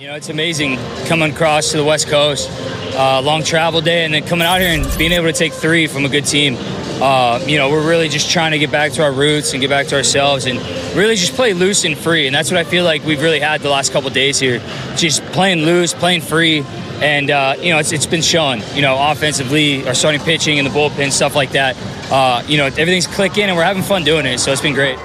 You know, it's amazing coming across to the West Coast, long travel day, and then coming out here and being able to take three from a good team. You know, we're really just trying to get back to our roots and get back to ourselves and really just play loose and free. And that's what I feel like we've really had the last couple of days here, just playing loose, playing free. And, you know, it's been showing, you know, offensively, our starting pitching and the bullpen, stuff like that. You know, everything's clicking and we're having fun doing it. So it's been great.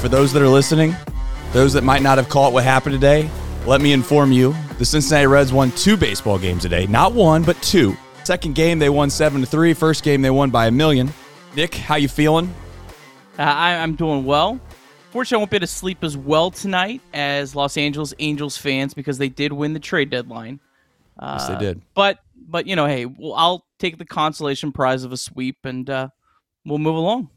For those that are listening, those that might not have caught what happened today, let me inform you, the Cincinnati Reds won two baseball games today. Not one, but two. Second game, they won 7-3. First game, they won by a million. Nick, how you feeling? I'm doing well. Fortunately, I won't be able to sleep as well tonight as Los Angeles Angels fans because they did win the trade deadline. Yes, they did. But you know, hey, I'll take the consolation prize of a sweep, and we'll move along.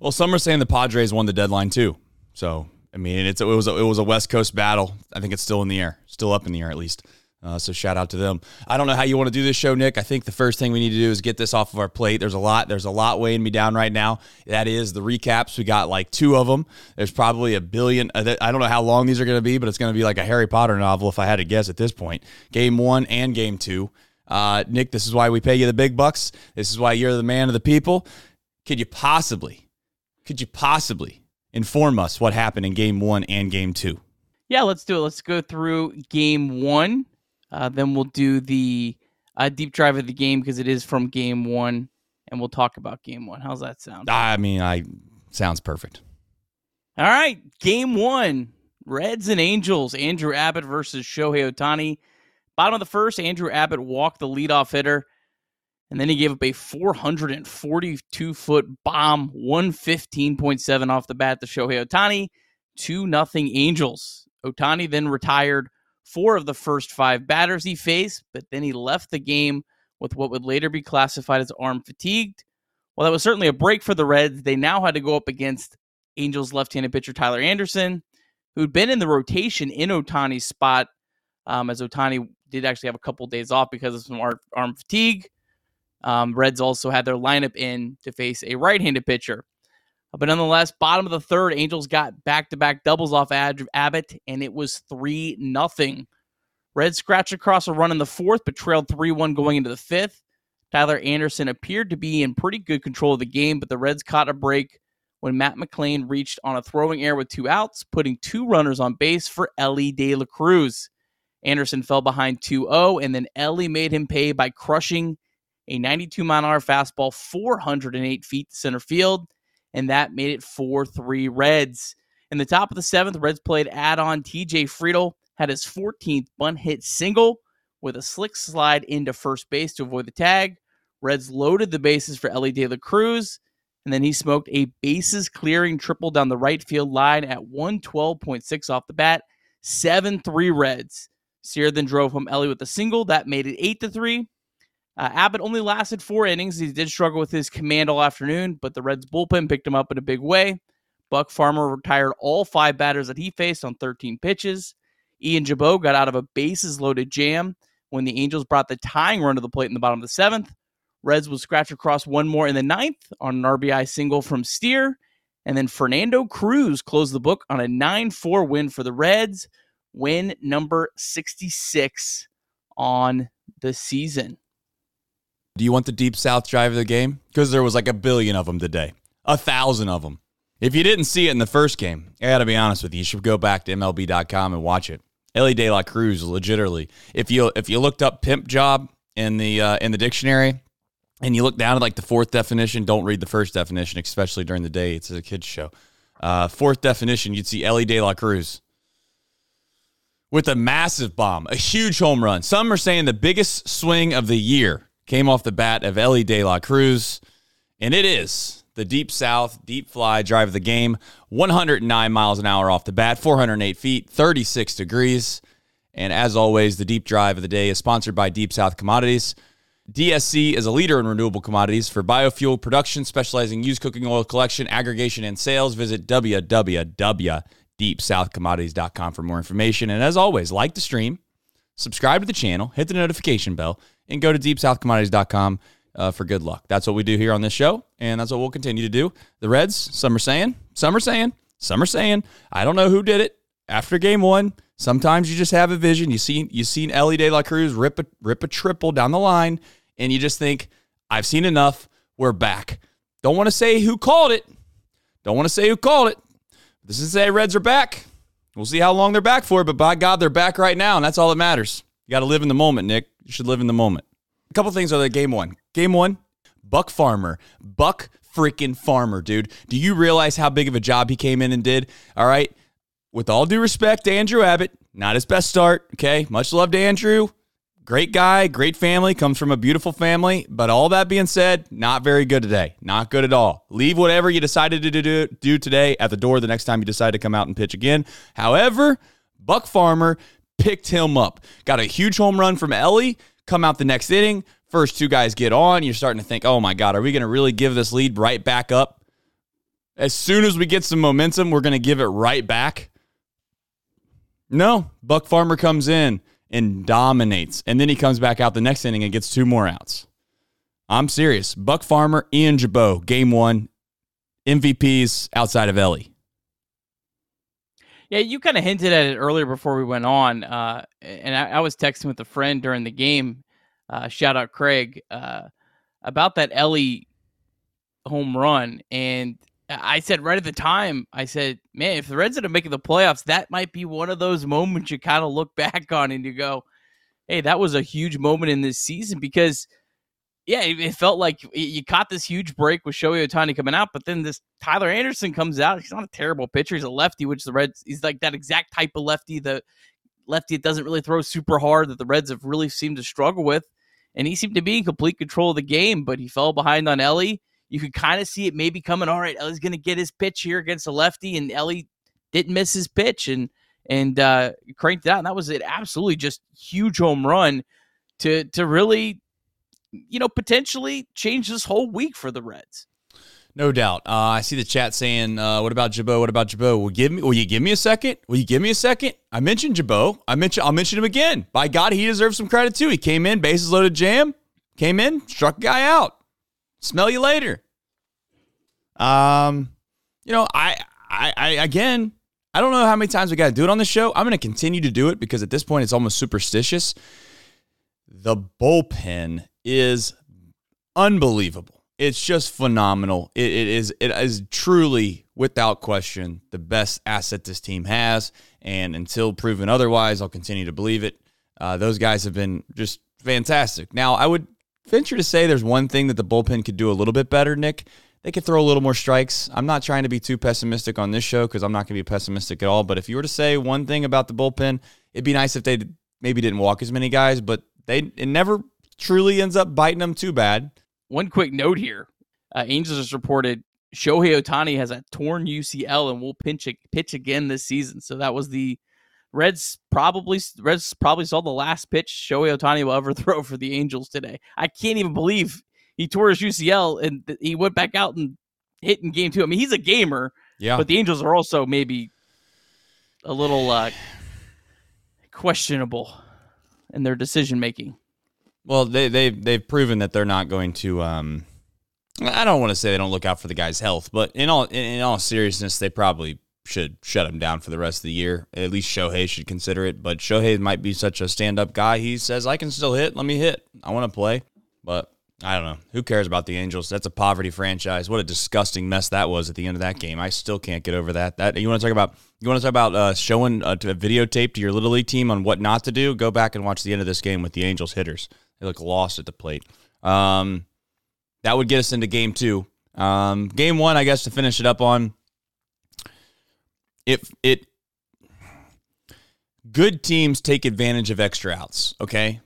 Well, some are saying the Padres won the deadline too. So, I mean, it was a West Coast battle. I think it's still in the air, still up in the air at least. So shout out to them. I don't know how you want to do this show, Nick. I think the first thing we need to do is get this off of our plate. There's a lot weighing me down right now. That is the recaps. We got like two of them. There's probably a billion. I don't know how long these are going to be, but it's going to be like a Harry Potter novel if I had to guess at this point. Game one and game two. Nick, this is why we pay you the big bucks. This is why you're the man of the people. Could you possibly inform us what happened in Game 1 and Game 2? Yeah, let's do it. Let's go through Game 1. Then we'll do the deep drive of the game because it is from Game 1. And we'll talk about Game 1. How's that sound? I mean, sounds perfect. All right, Game 1. Reds and Angels. Andrew Abbott versus Shohei Ohtani. Bottom of the first, Andrew Abbott walked the leadoff hitter. And then he gave up a 442-foot bomb, 115.7 off the bat to Shohei Ohtani, 2-0 Angels. Ohtani then retired four of the first five batters he faced, but then he left the game with what would later be classified as arm fatigued. While that was certainly a break for the Reds, they now had to go up against Angels left-handed pitcher Tyler Anderson, who'd been in the rotation in Ohtani's spot, as Ohtani did actually have a couple days off because of some arm fatigue. Reds also had their lineup in to face a right-handed pitcher. But nonetheless, bottom of the third, Angels got back-to-back doubles off Abbott, and it was 3-0. Reds scratched across a run in the fourth, but trailed 3-1 going into the fifth. Tyler Anderson appeared to be in pretty good control of the game, but the Reds caught a break when Matt McClain reached on a throwing error with two outs, putting two runners on base for Ellie De La Cruz. Anderson fell behind 2-0, and then Ellie made him pay by crushing a 92-mile-an-hour fastball, 408 feet to center field, and that made it 4-3 Reds. In the top of the seventh, Reds played add-on. TJ Friedl had his 14th bunt-hit single with a slick slide into first base to avoid the tag. Reds loaded the bases for Ellie De La Cruz, and then he smoked a bases-clearing triple down the right field line at 112.6 off the bat, 7-3 Reds. Steer then drove home Ellie with a single. That made it 8-3. Abbott only lasted four innings. He did struggle with his command all afternoon, but the Reds' bullpen picked him up in a big way. Buck Farmer retired all five batters that he faced on 13 pitches. Ian Jabot got out of a bases-loaded jam when the Angels brought the tying run to the plate in the bottom of the seventh. Reds would scratch across one more in the ninth on an RBI single from Steer, and then Fernando Cruz closed the book on a 9-4 win for the Reds, win number 66 on the season. Do you want the deep south drive of the game? Because there was like a billion of them today. 1,000 of them. If you didn't see it in the first game, I got to be honest with you. You should go back to MLB.com and watch it. Ellie De La Cruz, legitimately. If you looked up pimp job in the dictionary and you look down at like the fourth definition, don't read the first definition, especially during the day. It's a kid's show. Fourth definition, you'd see Ellie De La Cruz with a massive bomb, a huge home run. Some are saying the biggest swing of the year came off the bat of Ellie De La Cruz, and it is the deep south, deep fly drive of the game. 109 miles an hour off the bat, 408 feet, 36 degrees. And as always, the deep drive of the day is sponsored by Deep South Commodities. DSC is a leader in renewable commodities for biofuel production, specializing in used cooking oil collection, aggregation, and sales. Visit www.dsc.com. deepsouthcommodities.com for more information. And as always, like the stream, subscribe to the channel, hit the notification bell, and go to deepsouthcommodities.com for good luck. That's what we do here on this show, and that's what we'll continue to do. The Reds, some are saying, I don't know who did it after game one. Sometimes you just have a vision. You've seen Ellie De La Cruz rip a triple down the line, and you just think, I've seen enough. We're back. Don't want to say who called it. This is to say Reds are back. We'll see how long they're back for, but by God, they're back right now, and that's all that matters. You got to live in the moment, Nick. You should live in the moment. A couple things other than game one. Game one, Buck Farmer. Buck freaking Farmer, dude. Do you realize how big of a job he came in and did? All right. With all due respect to Andrew Abbott, not his best start, okay? Much love to Andrew. Great guy, great family, comes from a beautiful family. But all that being said, not very good today. Not good at all. Leave whatever you decided to do today at the door the next time you decide to come out and pitch again. However, Buck Farmer picked him up. Got a huge home run from Ellie. Come out the next inning. First two guys get on. You're starting to think, oh my God, are we going to really give this lead right back up? As soon as we get some momentum, we're going to give it right back. No, Buck Farmer comes in and dominates, and then he comes back out the next inning and gets two more outs. I'm serious. Buck Farmer, Ian Jabot, game one, MVPs outside of Ellie. Yeah, you kind of hinted at it earlier before we went on, and I was texting with a friend during the game, shout out Craig, about that Ellie home run, and I said right at the time, I said, man, if the Reds end up making the playoffs, that might be one of those moments you kind of look back on and you go, hey, that was a huge moment in this season because, yeah, it felt like you caught this huge break with Shohei Ohtani coming out, but then this Tyler Anderson comes out. He's not a terrible pitcher. He's a lefty, which the Reds, he's like that exact type of lefty, the lefty that doesn't really throw super hard that the Reds have really seemed to struggle with, and he seemed to be in complete control of the game, but he fell behind on Ellie. You could kind of see it maybe coming. All right, Ellie's going to get his pitch here against a lefty, and Ellie didn't miss his pitch and cranked it out. And that was an absolutely just huge home run to really, you know, potentially change this whole week for the Reds. No doubt. I see the chat saying, "What about Jabot? What about Jabot? Will you give me a second? I mentioned Jabot. I'll mention him again. By God, he deserves some credit too. He came in, bases loaded, jam. Came in, struck a guy out. Smell you later. You know, I don't know how many times we got to do it on the show. I'm going to continue to do it because at this point it's almost superstitious. The bullpen is unbelievable. It's just phenomenal. It is truly, without question, the best asset this team has. And until proven otherwise, I'll continue to believe it. Those guys have been just fantastic. Now, I would venture to say there's one thing that the bullpen could do a little bit better, Nick. They could throw a little more strikes. I'm not trying to be too pessimistic on this show because I'm not going to be pessimistic at all. But if you were to say one thing about the bullpen, it'd be nice if they maybe didn't walk as many guys, but it never truly ends up biting them too bad. One quick note here. Angels has reported Shohei Ohtani has a torn UCL and will pitch again this season. So that was the Reds probably saw the last pitch Shohei Ohtani will ever throw for the Angels today. I can't even believe he tore his UCL and he went back out and hit in game two. I mean, he's a gamer, yeah. But the Angels are also maybe a little questionable in their decision making. Well, they've proven that they're not going to. I don't want to say they don't look out for the guy's health, but in all seriousness, they probably should shut him down for the rest of the year. At least Shohei should consider it. But Shohei might be such a stand-up guy. He says, I can still hit. Let me hit. I want to play. But I don't know. Who cares about the Angels? That's a poverty franchise. What a disgusting mess that was at the end of that game. I still can't get over that. You want to talk about showing a videotape to your Little League team on what not to do? Go back and watch the end of this game with the Angels hitters. They look lost at the plate. That would get us into game two. Game one, I guess, to finish it up on. Good teams take advantage of extra outs, okay?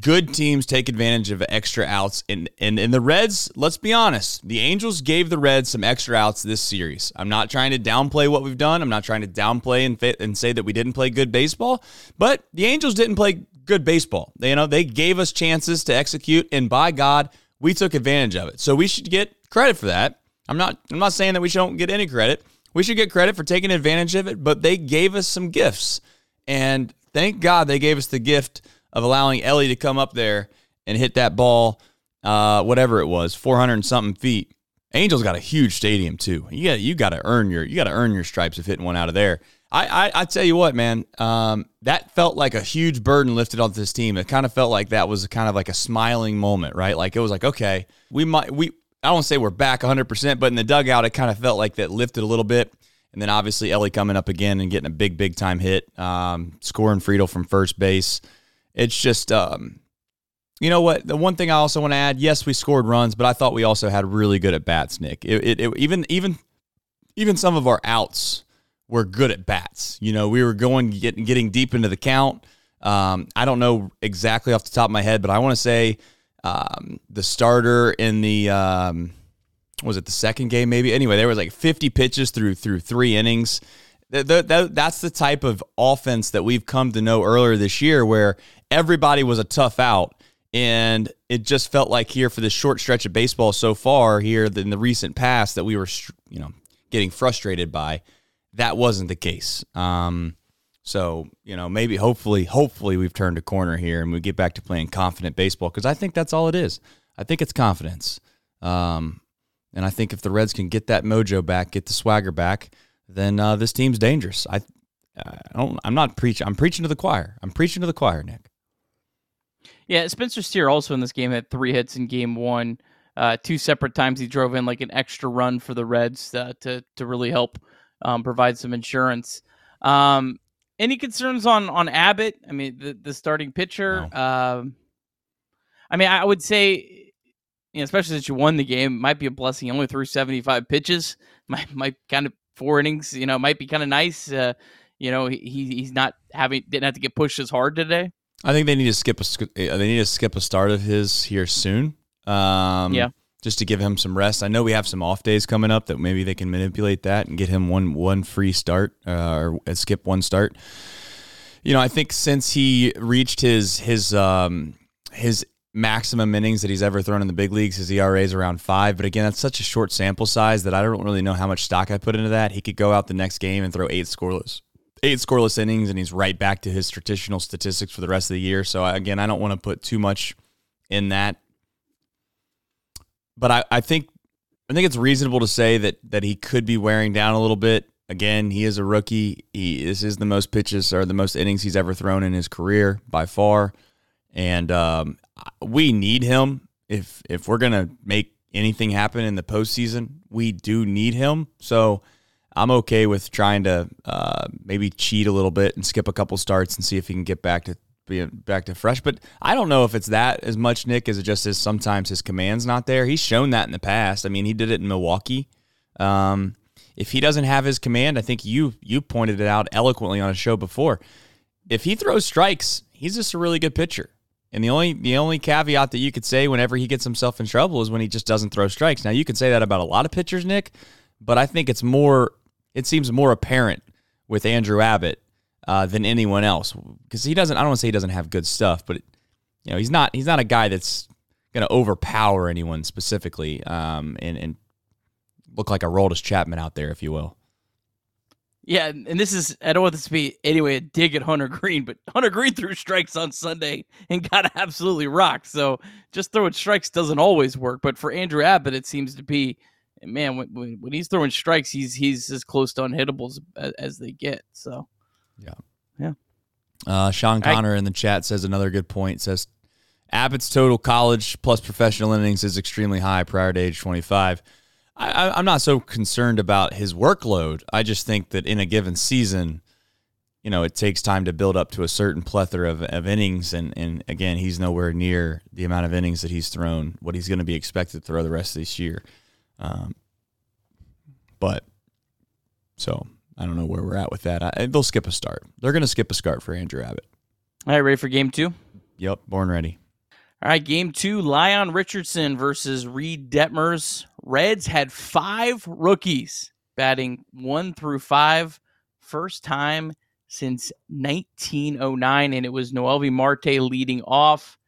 Good teams take advantage of extra outs. And the Reds, let's be honest, the Angels gave the Reds some extra outs this series. I'm not trying to downplay what we've done. I'm not trying to downplay and say that we didn't play good baseball. But the Angels didn't play good baseball. They gave us chances to execute, and by God, we took advantage of it. So we should get credit for that. I'm not saying that we shouldn't get any credit. we should get credit for taking advantage of it, but they gave us some gifts. And thank God they gave us the gift of allowing Ellie to come up there and hit that ball, whatever it was, 400 and something feet. Angels got a huge stadium too. You got to earn your stripes of hitting one out of there. I tell you what, man, that felt like a huge burden lifted off this team. It kind of felt like that was kind of like a smiling moment, right? Like it was like, okay, I don't say we're back 100%, but in the dugout, it kind of felt like that lifted a little bit. And then obviously Ellie coming up again and getting a big time hit, scoring Friedl from first base. It's just, you know what? The one thing I also want to add, yes, we scored runs, but I thought we also had really good at bats, Nick. Even some of our outs were good at bats. You know, we were getting deep into the count. I don't know exactly off the top of my head, but I want to say the starter in the was it the second game maybe? Anyway, there was like 50 pitches through 3 innings. That's the type of offense that we've come to know earlier this year, where everybody was a tough out, and it just felt like here for this short stretch of baseball so far here in the recent past that we were, you know, getting frustrated by. That wasn't the case. So, you know, maybe hopefully we've turned a corner here and we get back to playing confident baseball, because I think that's all it is. I think it's confidence. And I think if the Reds can get that mojo back, get the swagger back, then this team's dangerous. I'm preaching to the choir. I'm preaching to the choir, Nick. Yeah, Spencer Steer also in this game had 3 hits in game 1. 2 separate times he drove in like an extra run for the Reds to really help provide some insurance. Any concerns on Abbott? I mean, the starting pitcher. No. I mean, I would say, you know, especially since you won the game, it might be a blessing. He only threw 75 pitches. Might kind of 4 innings. You know, it might be kind of nice. You know, he's not didn't have to get pushed as hard today. I think they need to skip a start of his here soon. Yeah, just to give him some rest. I know we have some off days coming up that maybe they can manipulate that and get him one free start or skip one start. You know, I think since he reached his maximum innings that he's ever thrown in the big leagues, his ERA is around 5. But again, that's such a short sample size that I don't really know how much stock I put into that. He could go out the next game and throw 8 scoreless innings, and he's right back to his traditional statistics for the rest of the year. So again, I don't want to put too much in that. But I think it's reasonable to say that he could be wearing down a little bit. Again, he is a rookie. This is the most pitches or the most innings he's ever thrown in his career by far. And we need him. If we're going to make anything happen in the postseason, we do need him. So I'm okay with trying to maybe cheat a little bit and skip a couple starts and see if he can get back to being back to fresh. But I don't know if it's that as much, Nick, as it just is sometimes his command's not there. He's shown that in the past. I mean, he did it in Milwaukee. If he doesn't have his command, I think you pointed it out eloquently on a show before. If he throws strikes, he's just a really good pitcher. And the only caveat that you could say whenever he gets himself in trouble is when he just doesn't throw strikes. Now, you can say that about a lot of pitchers, Nick, but I think it seems more apparent with Andrew Abbott than anyone else, because I don't want to say he doesn't have good stuff, but you know, he's not a guy that's going to overpower anyone specifically and look like a Aroldis Chapman out there, if you will. Yeah, and this is, I don't want this to be anyway a dig at Hunter Green, but Hunter Green threw strikes on Sunday and got absolutely rocked. So just throwing strikes doesn't always work, but for Andrew Abbott, it seems to be, man, when he's throwing strikes, he's as close to unhittables as they get. So yeah. Sean Connor in the chat says another good point. Says Abbott's total college plus professional innings is extremely high prior to age 25. I'm not so concerned about his workload. I just think that in a given season, you know, it takes time to build up to a certain plethora of innings. And again, he's nowhere near the amount of innings that he's thrown, what he's going to be expected to throw the rest of this year. So I don't know where we're at with that. They'll skip a start. They're going to skip a start for Andrew Abbott. All right, ready for game 2? Yep, born ready. All right, game 2, Lyon Richardson versus Reed Detmers. Reds had 5 rookies batting 1 through 5, first time since 1909, and it was Noelvi Marte leading off,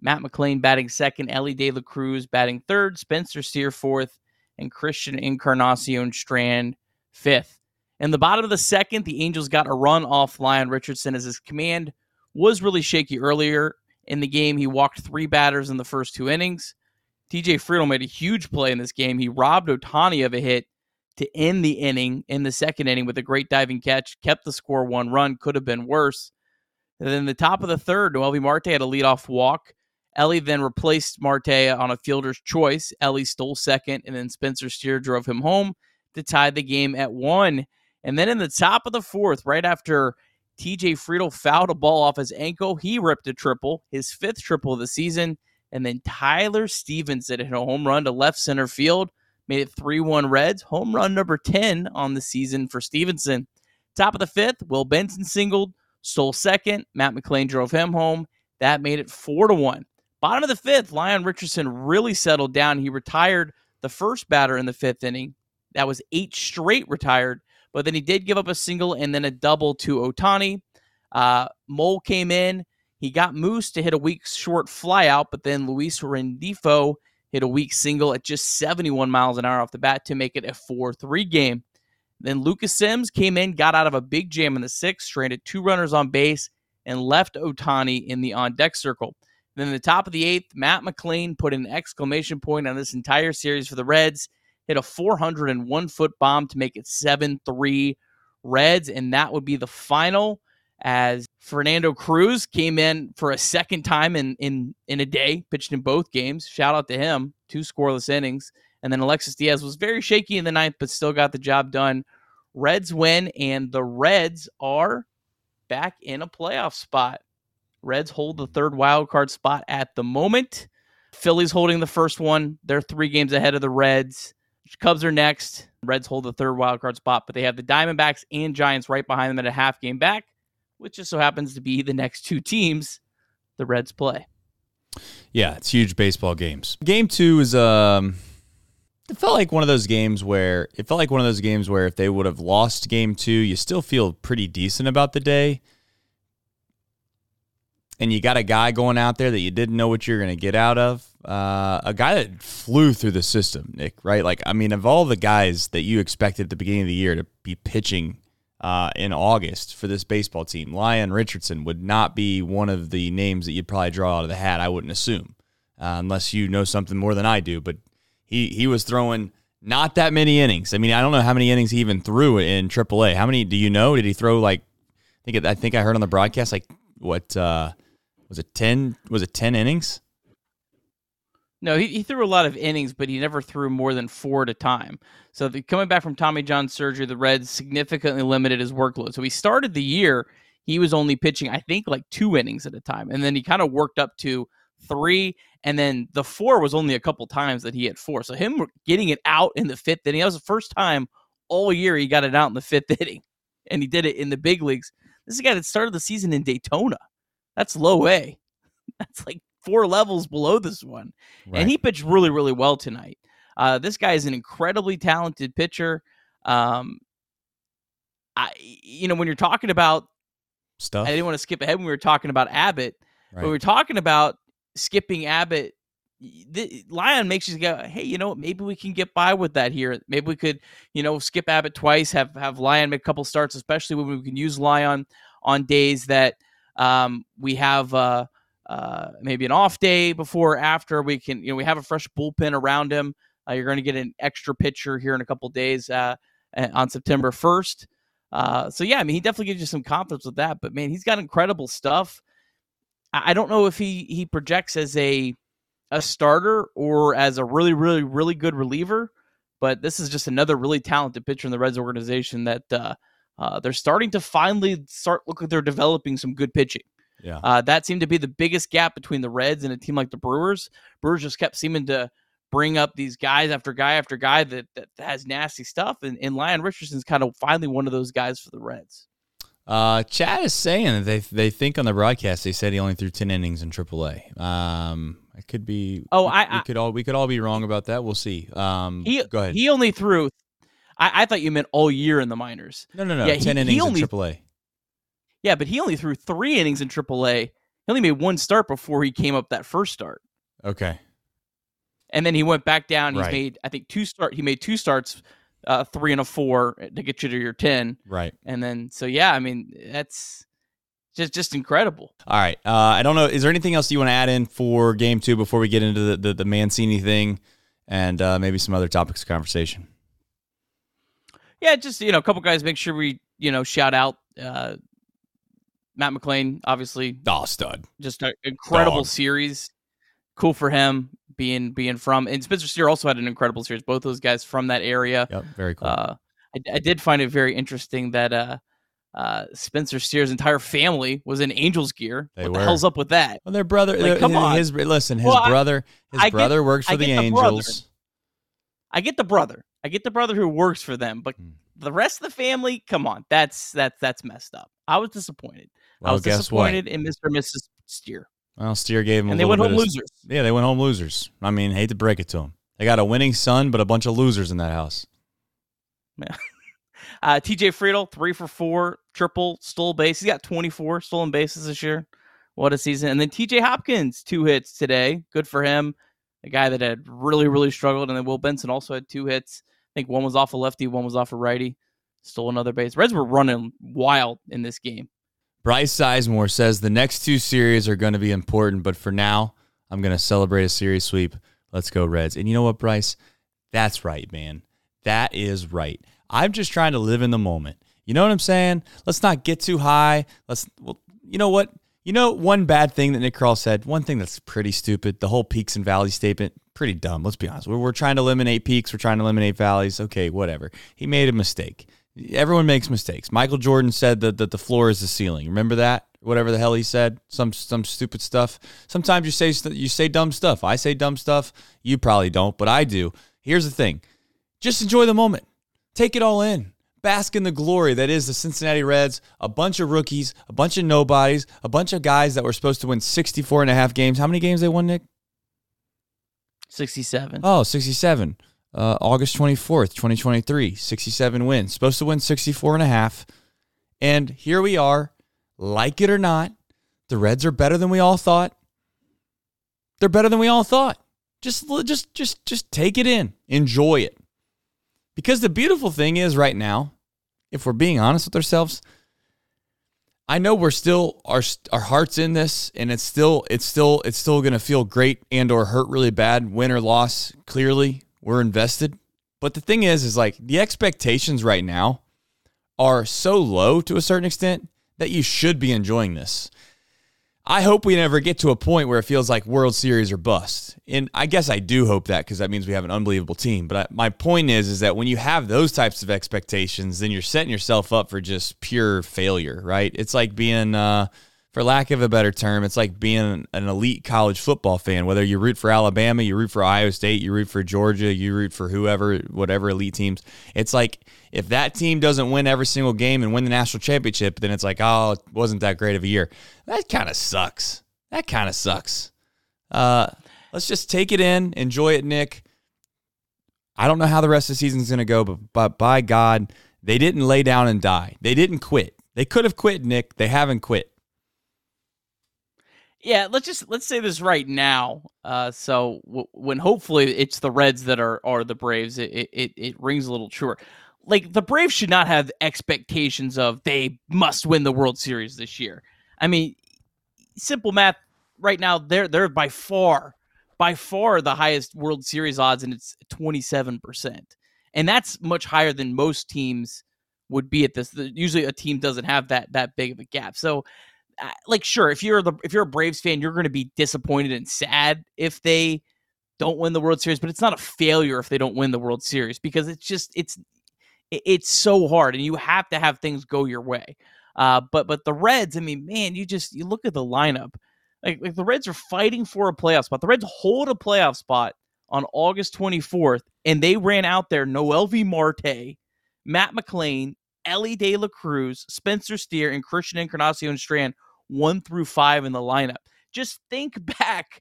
Matt McClain batting second, Ellie De La Cruz batting third, Spencer Steer fourth, and Christian Encarnacion Strand fifth. In the bottom of the second, the Angels got a run off Lyon Richardson as his command was really shaky earlier in the game. He walked three batters in the first two innings. TJ Friedl made a huge play in this game. He robbed Ohtani of a hit to end the inning in the second inning with a great diving catch, kept the score one run, could have been worse. And then the top of the third, Noelvi Marte had a leadoff walk. Ellie then replaced Marte on a fielder's choice. Ellie stole second, and then Spencer Steer drove him home to tie the game at one. And then in the top of the fourth, right after TJ Friedl fouled a ball off his ankle, he ripped a triple, his fifth triple of the season. And then Tyler Stephenson hit a home run to left center field, made it 3-1 Reds, home run number 10 on the season for Stephenson. Top of the fifth, Will Benson singled, stole second. Matt McClain drove him home. That made it 4-1. Bottom of the fifth, Lyon Richardson really settled down. He retired the first batter in the fifth inning. That was 8 straight retired, but then he did give up a single and then a double to Ohtani. Mole came in. He got Moose to hit a weak short flyout, but then Luis Rendifo hit a weak single at just 71 miles an hour off the bat to make it a 4-3 game. Then Lucas Sims came in, got out of a big jam in the sixth, stranded 2 runners on base, and left Ohtani in the on-deck circle. Then in the top of the eighth, Matt McClain put an exclamation point on this entire series for the Reds, hit a 401-foot bomb to make it 7-3 Reds, and that would be the final as Fernando Cruz came in for a second time in a day, pitched in both games. Shout out to him, 2 scoreless innings. And then Alexis Diaz was very shaky in the ninth, but still got the job done. Reds win, and the Reds are back in a playoff spot. Reds hold the third wildcard spot at the moment. Phillies holding the first one. They're 3 games ahead of the Reds. Cubs are next. Reds hold the third wildcard spot, but they have the Diamondbacks and Giants right behind them at a half game back, which just so happens to be the next 2 teams the Reds play. Yeah, it's huge baseball games. Game 2 is it felt like one of those games where if they would have lost game 2, you still feel pretty decent about the day. And you got a guy going out there that you didn't know what you're going to get out of. A guy that flew through the system, Nick, right? Like, I mean, of all the guys that you expected at the beginning of the year to be pitching in August for this baseball team, Lyon Richardson would not be one of the names that you'd probably draw out of the hat, I wouldn't assume, unless you know something more than I do. But he was throwing not that many innings. I mean, I don't know how many innings he even threw in AAA. How many do you know? Did he throw, like, I think I heard on the broadcast, like, what, was it 10 innings? No, he threw a lot of innings, but he never threw more than 4 at a time. So coming back from Tommy John surgery, the Reds significantly limited his workload. So he started the year, he was only pitching, I think, like 2 innings at a time. And then he kind of worked up to 3. And then the 4 was only a couple times that he hit 4. So him getting it out in the fifth inning, that was the first time all year he got it out in the fifth inning. And he did it in the big leagues. This is a guy that started the season in Daytona. That's low A. That's like 4 levels below this one. Right. And he pitched really, really well tonight. This guy is an incredibly talented pitcher. When you're talking about stuff, I didn't want to skip ahead when we were talking about Abbott. Right. When we were talking about skipping Abbott, Lyon makes you go, hey, maybe we can get by with that here. Maybe we could, skip Abbott twice, have Lyon make a couple starts, especially when we can use Lyon on days that we have maybe an off day before or after. We can, we have a fresh bullpen around him. You're going to get an extra pitcher here in a couple days on September 1st. He definitely gives you some confidence with that. But, man, he's got incredible stuff. I don't know if he projects as a starter or as a really, really, really good reliever, but this is just another really talented pitcher in the Reds organization that they're starting to finally look like they're developing some good pitching. Yeah, that seemed to be the biggest gap between the Reds and a team like the Brewers. Brewers just kept seeming to bring up these guys after guy that has nasty stuff, and Lyon Richardson's kind of finally one of those guys for the Reds. Chad is saying that they think on the broadcast they said he only threw 10 innings in AAA. It could be. We could all be wrong about that. We'll see. Go ahead. He only threw. I thought you meant all year in the minors. No. Yeah, 10 innings in AAA. Yeah, but he only threw 3 innings in AAA. He only made 1 start before he came up that first start. Okay. And then he went back down. He's made 2 starts 3 and a 4 to get you to your 10. Right. And then, so yeah, I mean, that's just incredible. All right. I don't know. Is there anything else you want to add in for game two before we get into the Mancini thing and maybe some other topics of conversation? Yeah, just, you know, a couple guys, make sure we, you know, shout out Matt McClain, obviously. Oh, stud. Just an incredible series. Cool for him being from. And Spencer Steer also had an incredible series. Both those guys from that area. Yep, very cool. I did find it very interesting that Spencer Steer's entire family was in Angels gear. What the hell's up with that? Well, their brother. Like, come on. His brother works for the Angels. I get the brother who works for them, but the rest of the family, come on, that's messed up. I was disappointed. Well, I was disappointed in Mr. and Mrs. Steer. Well, Steer gave them, and they went home losers. Yeah, they went home losers. I mean, hate to break it to them, they got a winning son, but a bunch of losers in that house. Yeah. TJ Friedl, 3 for 4, triple, stole base. He's got 24 stolen bases this year. What a season! And then TJ Hopkins, 2 hits today. Good for him. A guy that had really, really struggled. And then Will Benson also had 2 hits. I think one was off a lefty, one was off a righty. Stole another base. Reds were running wild in this game. Bryce Sizemore says the next 2 series are going to be important, but for now, I'm going to celebrate a series sweep. Let's go, Reds. And you know what, Bryce? That's right, man. That is right. I'm just trying to live in the moment. You know what I'm saying? Let's not get too high. You know what? You know, one bad thing that Nick Kroll said, one thing that's pretty stupid, the whole peaks and valleys statement, pretty dumb. Let's be honest. We're trying to eliminate peaks. We're trying to eliminate valleys. Okay, whatever. He made a mistake. Everyone makes mistakes. Michael Jordan said that the floor is the ceiling. Remember that? Whatever the hell he said, some stupid stuff. Sometimes you say dumb stuff. I say dumb stuff. You probably don't, but I do. Here's the thing. Just enjoy the moment. Take it all in. Bask in the glory that is the Cincinnati Reds, a bunch of rookies, a bunch of nobodies, a bunch of guys that were supposed to win 64 and a half games. How many games they won, Nick? 67. Oh, 67. August 24th, 2023, 67 wins. Supposed to win 64 and a half. And here we are, like it or not, the Reds are better than we all thought. They're better than we all thought. Just take it in. Enjoy it. Because the beautiful thing is right now, if we're being honest with ourselves, I know we're still our heart's in this, and it's still going to feel great and or hurt really bad, win or loss. Clearly, we're invested. But the thing is like the expectations right now are so low to a certain extent that you should be enjoying this. I hope we never get to a point where it feels like World Series or bust. And I guess I do hope that, because that means we have an unbelievable team. But my point is that when you have those types of expectations, then you're setting yourself up for just pure failure, right? It's like being, for lack of a better term, it's like being an elite college football fan, whether you root for Alabama, you root for Iowa State, you root for Georgia, you root for whoever, whatever elite teams. It's like if that team doesn't win every single game and win the national championship, then it's like, oh, it wasn't that great of a year. That kind of sucks. Let's just take it in. Enjoy it, Nick. I don't know how the rest of the season's going to go, but by God, they didn't lay down and die. They didn't quit. They could have quit, Nick. They haven't quit. Yeah, let's say this right now. So when hopefully it's the Reds that are the Braves, it rings a little truer. Like the Braves should not have expectations of they must win the World Series this year. I mean, simple math. Right now, they're by far the highest World Series odds, and it's 27%, and that's much higher than most teams would be at this. Usually, a team doesn't have that big of a gap. So. Like, sure, if you're a Braves fan, you're going to be disappointed and sad if they don't win the World Series, but it's not a failure if they don't win the World Series, because it's so hard, and you have to have things go your way. But the Reds, I mean, man, you look at the lineup, like the Reds are fighting for a playoff spot. The Reds hold a playoff spot on August 24th, and they ran out there Noelvi Marte, Matt McClain, Ellie De La Cruz, Spencer Steer, and Christian Encarnacion Strand, 1 through 5 in the lineup. Just think back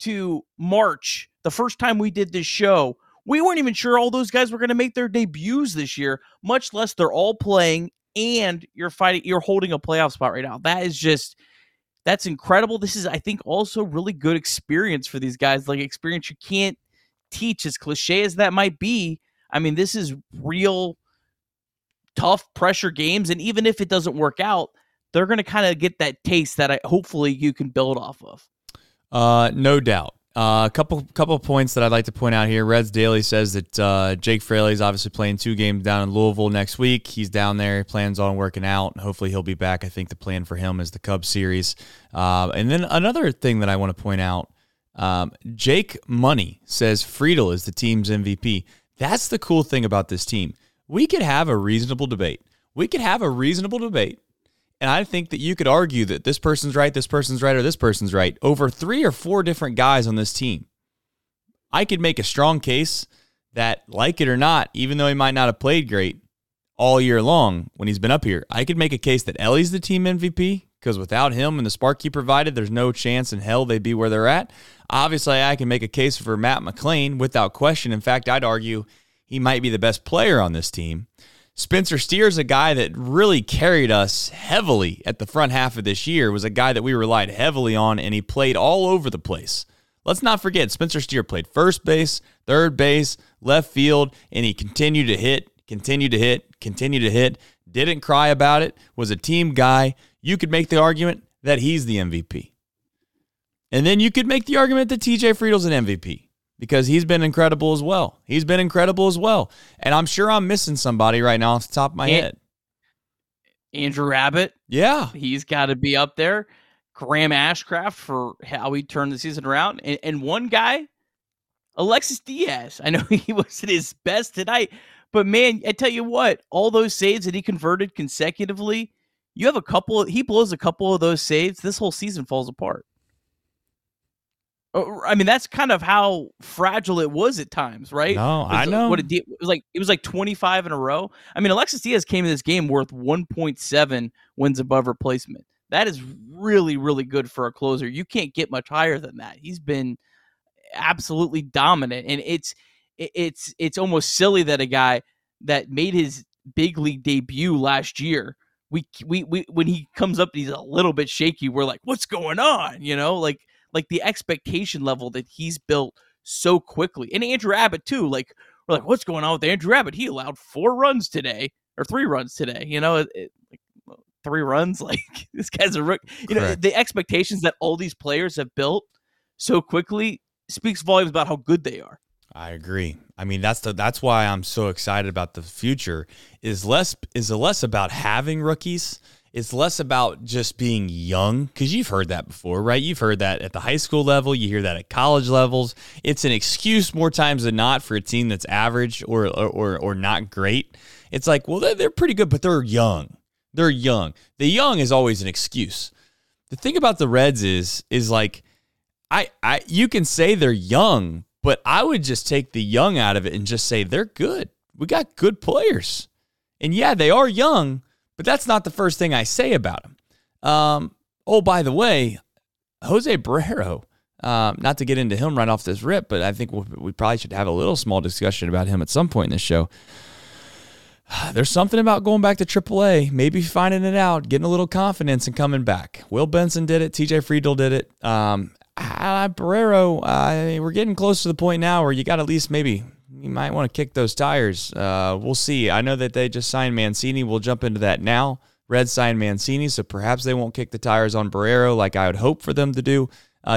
to March, the first time we did this show. We weren't even sure all those guys were going to make their debuts this year, much less they're all playing and you're holding a playoff spot right now. That is just, that's incredible. This is, I think, also really good experience for these guys, like experience you can't teach, as cliche as that might be. I mean, this is real tough pressure games. And even if it doesn't work out, they're going to kind of get that taste that hopefully you can build off of. No doubt. A couple points that I'd like to point out here. Reds Daily says that Jake Fraley's obviously playing 2 games down in Louisville next week. He's down there. He plans on working out. Hopefully he'll be back. I think the plan for him is the Cubs series. And then another thing that I want to point out, Jake Money says Friedl is the team's MVP. That's the cool thing about this team. We could have a reasonable debate. And I think that you could argue that this person's right, or this person's right over 3 or 4 different guys on this team. I could make a strong case that, like it or not, even though he might not have played great all year long when he's been up here, I could make a case that Ellie's the team MVP because without him and the spark he provided, there's no chance in hell they'd be where they're at. Obviously, I can make a case for Matt McClain without question. In fact, I'd argue he might be the best player on this team. Spencer Steer is a guy that really carried us heavily at the front half of this year, was a guy that we relied heavily on, and he played all over the place. Let's not forget, Spencer Steer played first base, third base, left field, and he continued to hit, didn't cry about it, was a team guy. You could make the argument that he's the MVP. And then you could make the argument that TJ Friedl's an MVP. Because he's been incredible as well. And I'm sure I'm missing somebody right now off the top of my head. Andrew Abbott. Yeah. He's got to be up there. Graham Ashcraft for how he turned the season around. And one guy, Alexis Diaz. I know he was at his best tonight. But, man, I tell you what, all those saves that he converted consecutively, you have he blows a couple of those saves. This whole season falls apart. I mean, that's kind of how fragile it was at times, right? No, I know. It was like 25 in a row. I mean, Alexis Diaz came in this game worth 1.7 wins above replacement. That is really, really good for a closer. You can't get much higher than that. He's been absolutely dominant, and it's almost silly that a guy that made his big league debut last year, we when he comes up, he's a little bit shaky. We're like, what's going on? You know, like the expectation level that he's built so quickly. And Andrew Abbott too. We're like, what's going on with Andrew Abbott? He allowed 3 runs today. You know, 3 runs. Like this guy's a rookie. You know, the expectations that all these players have built so quickly speaks volumes about how good they are. I agree. I mean, that's why I'm so excited about the future. Is less about having rookies. It's less about just being young, because you've heard that before, right? You've heard that at the high school level. You hear that at college levels. It's an excuse more times than not for a team that's average or not great. It's like, well, they're pretty good, but they're young. The young is always an excuse. The thing about the Reds is like, I you can say they're young, but I would just take the young out of it and just say they're good. We got good players. And, yeah, they are young, but that's not the first thing I say about him. Oh, by the way, Jose Barrero, not to get into him right off this rip, but I think we probably should have a little small discussion about him at some point in this show. There's something about going back to AAA, maybe finding it out, getting a little confidence and coming back. Will Benson did it. TJ Friedl did it. Barrero, we're getting close to the point now where you got at least maybe – you might want to kick those tires. We'll see. I know that they just signed Mancini. We'll jump into that now. Reds signed Mancini, so perhaps they won't kick the tires on Barrero like I would hope for them to do.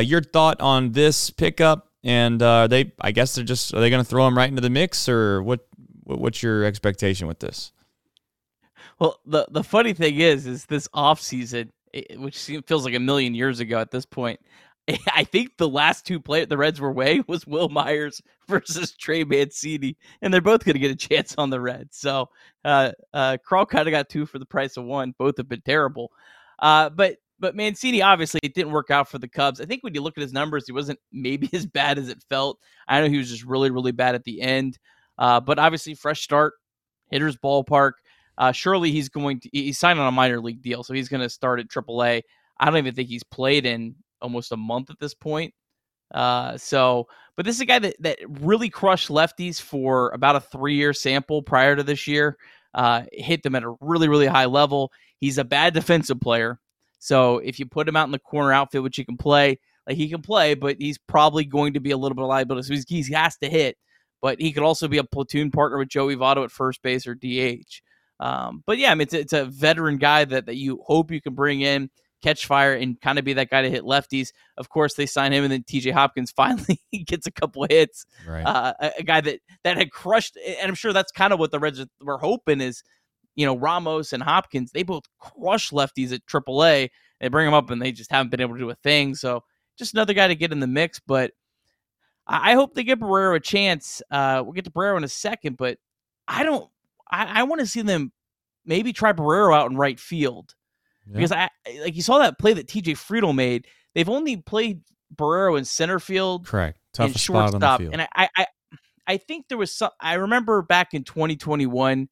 Your thought on this pickup? And are they going to throw him right into the mix, or what's your expectation with this? Well, the funny thing is this offseason, which feels like a million years ago at this point, I think the last 2 players the Reds were way was Will Myers versus Trey Mancini, and they're both going to get a chance on the Reds. So Crawl kind of got 2 for the price of 1. Both have been terrible. But Mancini, obviously, it didn't work out for the Cubs. I think when you look at his numbers, he wasn't maybe as bad as it felt. I know he was just really, really bad at the end. But obviously, fresh start, hitter's ballpark. Surely he's signed on a minor league deal, so he's going to start at AAA. I don't even think he's played in almost a month at this point. But this is a guy that really crushed lefties for about a 3-year sample prior to this year, hit them at a really, really high level. He's a bad defensive player. So if you put him out in the corner outfield, which he can play, but he's probably going to be a little bit liable. So he has to hit, but he could also be a platoon partner with Joey Votto at first base or DH. But yeah, I mean, it's a veteran guy that you hope you can bring in, catch fire, and kind of be that guy to hit lefties. Of course, they sign him, and then TJ Hopkins finally gets a couple of hits. Right. A guy that had crushed, and I'm sure that's kind of what the Reds were hoping is, you know, Ramos and Hopkins, they both crush lefties at AAA. They bring them up, and they just haven't been able to do a thing. So just another guy to get in the mix, but I hope they give Barrero a chance. We'll get to Barrero in a second, but I want to see them maybe try Barrero out in right field. Yeah. Because like you saw that play that TJ Friedl made. They've only played Barrero in center field. Correct. Tough spot on the field. And I think there was some, I remember back in 2021,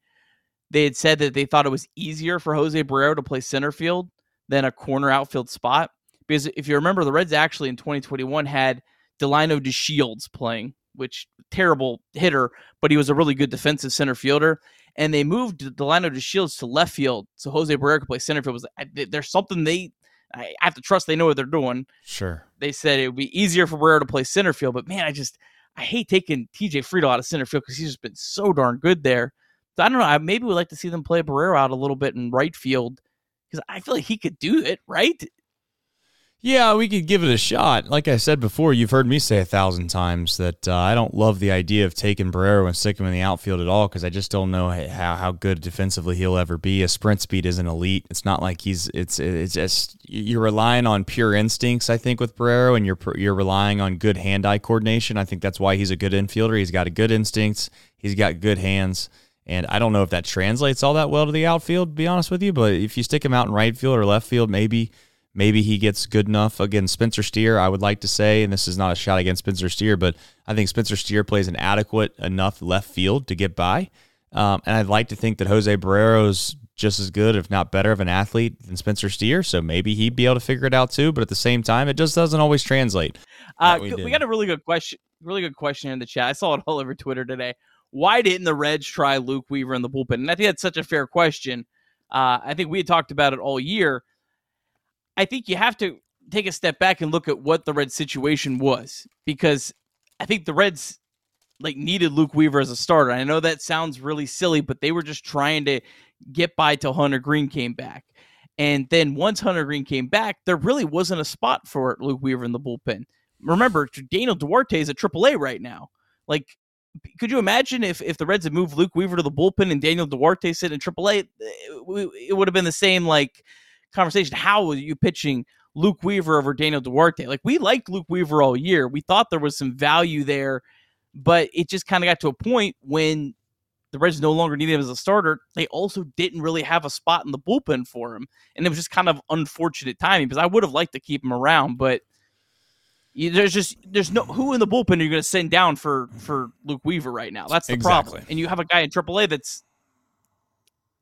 they had said that they thought it was easier for Jose Barrero to play center field than a corner outfield spot. Because if you remember, the Reds actually in 2021 had Delino DeShields playing, which terrible hitter, but he was a really good defensive center fielder. And they moved Delino DeShields to left field, so Jose Barrero could play center field. There's something I have to trust they know what they're doing. Sure. They said it would be easier for Barrero to play center field, but man, I hate taking TJ Friedl out of center field because he's just been so darn good there. So I don't know. I maybe would like to see them play Barrero out a little bit in right field because I feel like he could do it, right? Yeah, we could give it a shot. Like I said before, you've heard me say 1,000 times that I don't love the idea of taking Barrero and sticking him in the outfield at all because I just don't know how good defensively he'll ever be. A sprint speed isn't elite. It's not like you're relying on pure instincts, I think, with Barrero, and you're relying on good hand-eye coordination. I think that's why he's a good infielder. He's got good instincts. He's got good hands. And I don't know if that translates all that well to the outfield, to be honest with you, but if you stick him out in right field or left field, maybe he gets good enough. Again, Spencer Steer, I would like to say, and this is not a shot against Spencer Steer, but I think Spencer Steer plays an adequate enough left field to get by. And I'd like to think that Jose Barrero's just as good, if not better, of an athlete than Spencer Steer, so maybe he'd be able to figure it out too, but at the same time, it just doesn't always translate. We got a really good question in the chat. I saw it all over Twitter today. Why didn't the Reds try Luke Weaver in the bullpen? And I think that's such a fair question. I think we had talked about it all year. I think you have to take a step back and look at what the Reds' situation was, because I think the Reds needed Luke Weaver as a starter. I know that sounds really silly, but they were just trying to get by till Hunter Green came back. And then once Hunter Green came back, there really wasn't a spot for Luke Weaver in the bullpen. Remember, Daniel Duarte is at AAA right now. Could you imagine if the Reds had moved Luke Weaver to the bullpen and Daniel Duarte sit in AAA? It would have been the same, conversation. How are you pitching Luke Weaver over Daniel Duarte? We liked Luke Weaver all year. We thought there was some value there, but it just kind of got to a point when the Reds no longer needed him as a starter. They also didn't really have a spot in the bullpen for him, and it was just kind of unfortunate timing because I would have liked to keep him around, but there's no who in the bullpen are you going to send down for Luke Weaver right now? That's the problem. And you have a guy in AAA that's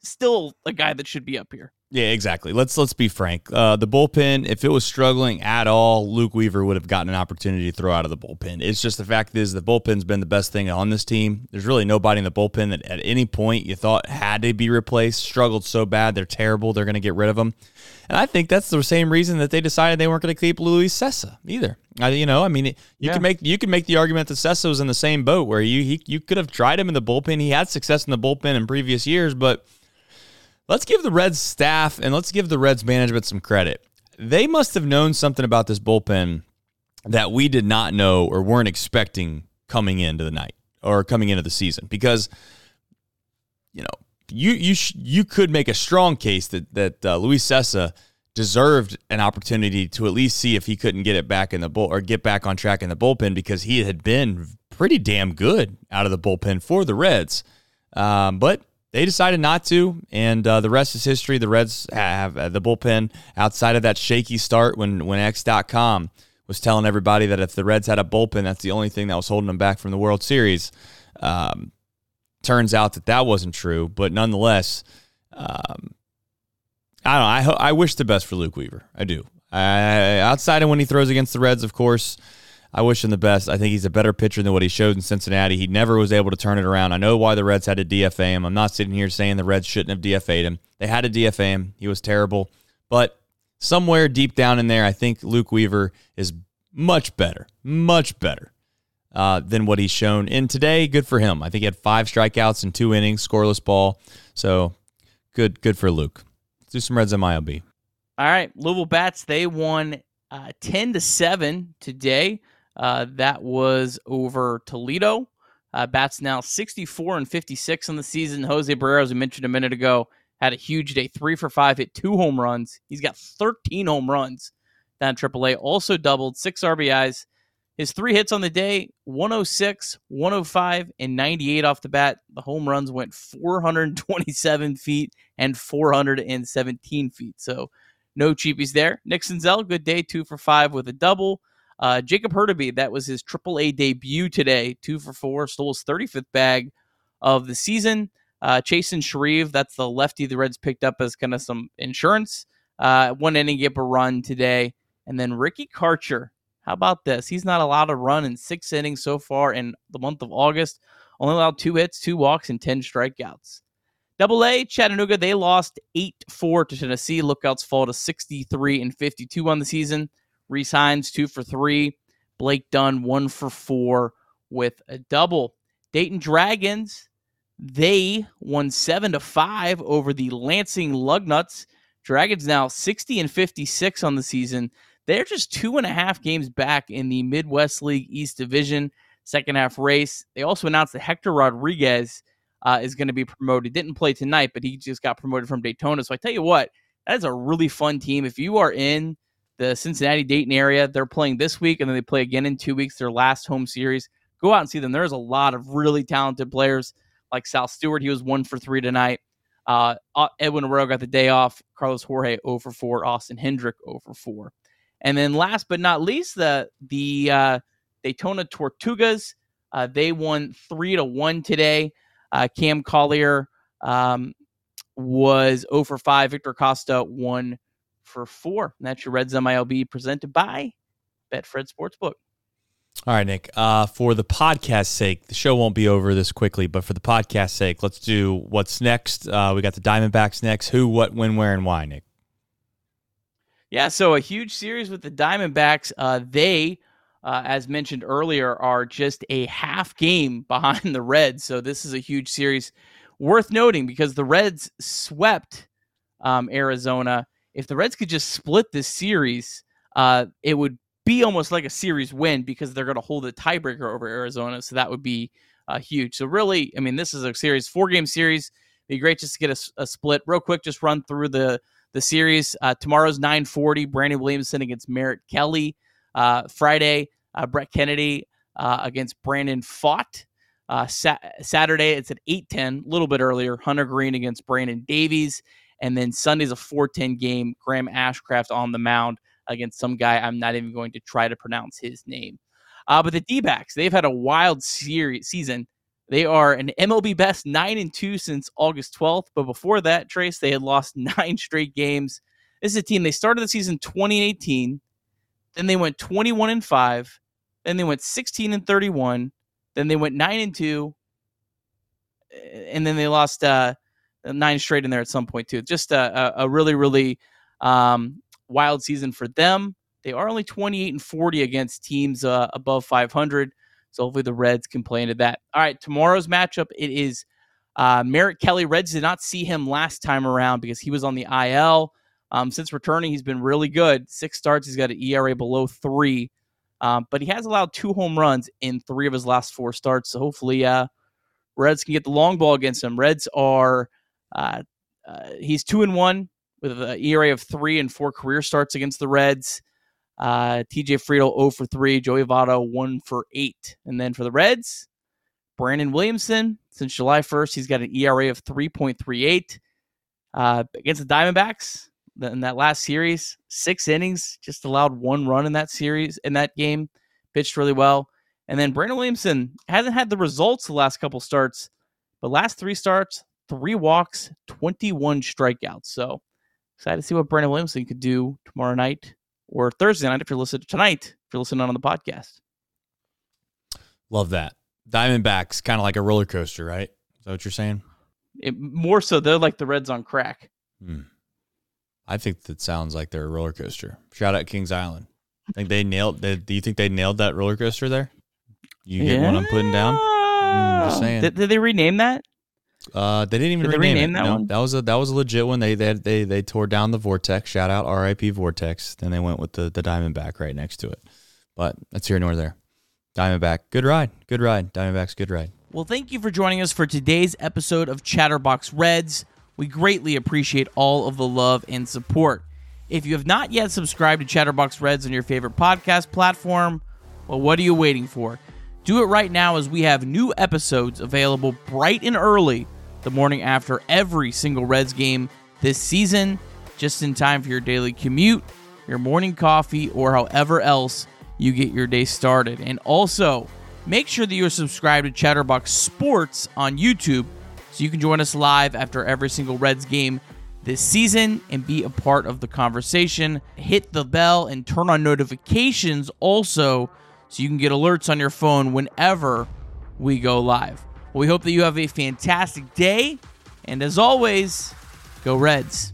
still a guy that should be up here. Yeah, exactly. Let's be frank. The bullpen, if it was struggling at all, Luke Weaver would have gotten an opportunity to throw out of the bullpen. It's just the fact is the bullpen's been the best thing on this team. There's really nobody in the bullpen that at any point you thought had to be replaced, struggled so bad, they're terrible, they're going to get rid of them. And I think that's the same reason that they decided they weren't going to keep Luis Sessa either. You can make the argument that Sessa was in the same boat where you could have tried him in the bullpen. He had success in the bullpen in previous years, but let's give the Reds staff and let's give the Reds management some credit. They must have known something about this bullpen that we did not know or weren't expecting coming into the season, because you could make a strong case that Luis Sessa deserved an opportunity to at least see if he couldn't get it back in the bull or get back on track in the bullpen, because he had been pretty damn good out of the bullpen for the Reds, but they decided not to, and the rest is history. The Reds have the bullpen outside of that shaky start when X.com was telling everybody that if the Reds had a bullpen, that's the only thing that was holding them back from the World Series. Turns out that wasn't true, but nonetheless, I don't know. I wish the best for Luke Weaver. I do. Outside of when he throws against the Reds, of course, I wish him the best. I think he's a better pitcher than what he showed in Cincinnati. He never was able to turn it around. I know why the Reds had to DFA him. I'm not sitting here saying the Reds shouldn't have DFA'd him. They had to DFA him. He was terrible. But somewhere deep down in there, I think Luke Weaver is much better than what he's shown. And today, good for him. I think he had 5 strikeouts and 2 innings, scoreless ball. So good for Luke. Let's do some Reds MILB. All right, Louisville Bats, they won 10-7 today. That was over Toledo. Bats now 64-56 on the season. Jose Barrero, as we mentioned a minute ago, had a huge day, 3 for 5, hit 2 home runs. He's got 13 home runs down in AAA. Also doubled, 6 RBIs. His 3 hits on the day, 106, 105, and 98 off the bat. The home runs went 427 feet and 417 feet. So no cheapies there. Nick Senzel, good day, 2 for 5 with a double. Jacob Hurtubise, that was his AAA debut today, 2 for 4, stole his 35th bag of the season. Chasen Shreve, that's the lefty the Reds picked up as kind of some insurance. 1 inning, gave up a run today. And then Ricky Karcher, how about this? He's not allowed a run in 6 innings so far in the month of August. Only allowed 2 hits, 2 walks, and 10 strikeouts. AA, Chattanooga, they lost 8-4 to Tennessee. Lookouts fall to 63-52 on the season. Reese Hines, 2 for 3. Blake Dunn, 1 for 4 with a double. Dayton Dragons, they won 7-5 over the Lansing Lugnuts. Dragons now 60-56 on the season. They're just 2.5 games back in the Midwest League East Division second half race. They also announced that Hector Rodriguez is going to be promoted. Didn't play tonight, but he just got promoted from Daytona. So I tell you what, that is a really fun team. If you are in the Cincinnati-Dayton area, they're playing this week, and then they play again in 2 weeks, their last home series. Go out and see them. There's a lot of really talented players like Sal Stewart. He was 1 for 3 tonight. Edwin Arroyo got the day off. Carlos Jorge 0 for 4. Austin Hendrick 0 for 4. And then last but not least, the Daytona Tortugas. They won 3-1 today. Cam Collier was 0 for 5. Victor Costa 1 for 4. And that's your Reds MILB presented by Betfred Sportsbook. All right, Nick, for the podcast's sake, the show won't be over this quickly, but for the podcast's sake, let's do what's next. We got the Diamondbacks next. Who, what, when, where, and why, Nick? Yeah, so a huge series with the Diamondbacks. They, as mentioned earlier, are just a half game behind the Reds. So this is a huge series worth noting because the Reds swept Arizona. If the Reds could just split this series, it would be almost like a series win because they're going to hold a tiebreaker over Arizona. So that would be huge. So really, I mean, this is a series, 4-game series. It'd be great just to get a split. Real quick, just run through the series. Tomorrow's 9:40, Brandon Williamson against Merritt Kelly. Friday, Brett Kennedy against Brandon Fott. Saturday, it's at 8:10, a little bit earlier, Hunter Green against Brandon Davies. And then Sunday's a 4:10 game. Graham Ashcraft on the mound against some guy. I'm not even going to try to pronounce his name. But the D-backs, they've had a wild season. They are an MLB best 9-2 since August 12th. But before that, Trace, they had lost 9 straight games. This is a team, they started the season 20-18. Then they went 21-5. Then they went 16-31. Then they went 9-2. And then they lost 9 straight in there at some point too. Just a really, really wild season for them. They are only 28-40 against teams above 500. So hopefully the Reds can play into that. All right, tomorrow's matchup, it is Merritt Kelly. Reds did not see him last time around because he was on the IL. Since returning, he's been really good. 6 starts, he's got an ERA below 3. But he has allowed 2 home runs in 3 of his last 4 starts. So hopefully Reds can get the long ball against him. Reds are... he's 2-1 with an ERA of 3 and 4 career starts against the Reds. TJ Friedl 0 for 3, Joey Votto 1 for 8. And then for the Reds, Brandon Williamson, since July 1st, he's got an ERA of 3.38 against the Diamondbacks in that last series. 6 innings, just allowed 1 run in that series, in that game, pitched really well. And then Brandon Williamson hasn't had the results the last couple starts, but last 3 starts, 3 walks, 21 strikeouts. So excited to see what Brandon Williamson could do tomorrow night or Thursday night if you're listening tonight, if you're listening on the podcast. Love that. Diamondbacks, kind of like a roller coaster, right? Is that what you're saying? More so, they're like the Reds on crack. I think that sounds like they're a roller coaster. Shout out Kings Island. I think they nailed that. Do you think they nailed that roller coaster there? You get what I'm putting down? I'm just saying. Did they rename that? They didn't even rename that one. That was a legit one. They tore down the Vortex. Shout out RIP Vortex. Then they went with the Diamondback right next to it. But that's here nor there. Diamondback, good ride, good ride. Diamondback's good ride. Well, thank you for joining us for today's episode of Chatterbox Reds. We greatly appreciate all of the love and support. If you have not yet subscribed to Chatterbox Reds on your favorite podcast platform, well, what are you waiting for? Do it right now, as we have new episodes available bright and early the morning after every single Reds game this season, just in time for your daily commute, your morning coffee, or however else you get your day started. And also, make sure that you are subscribed to Chatterbox Sports on YouTube so you can join us live after every single Reds game this season and be a part of the conversation. Hit the bell and turn on notifications also, so you can get alerts on your phone whenever we go live. Well, we hope that you have a fantastic day, and as always, go Reds.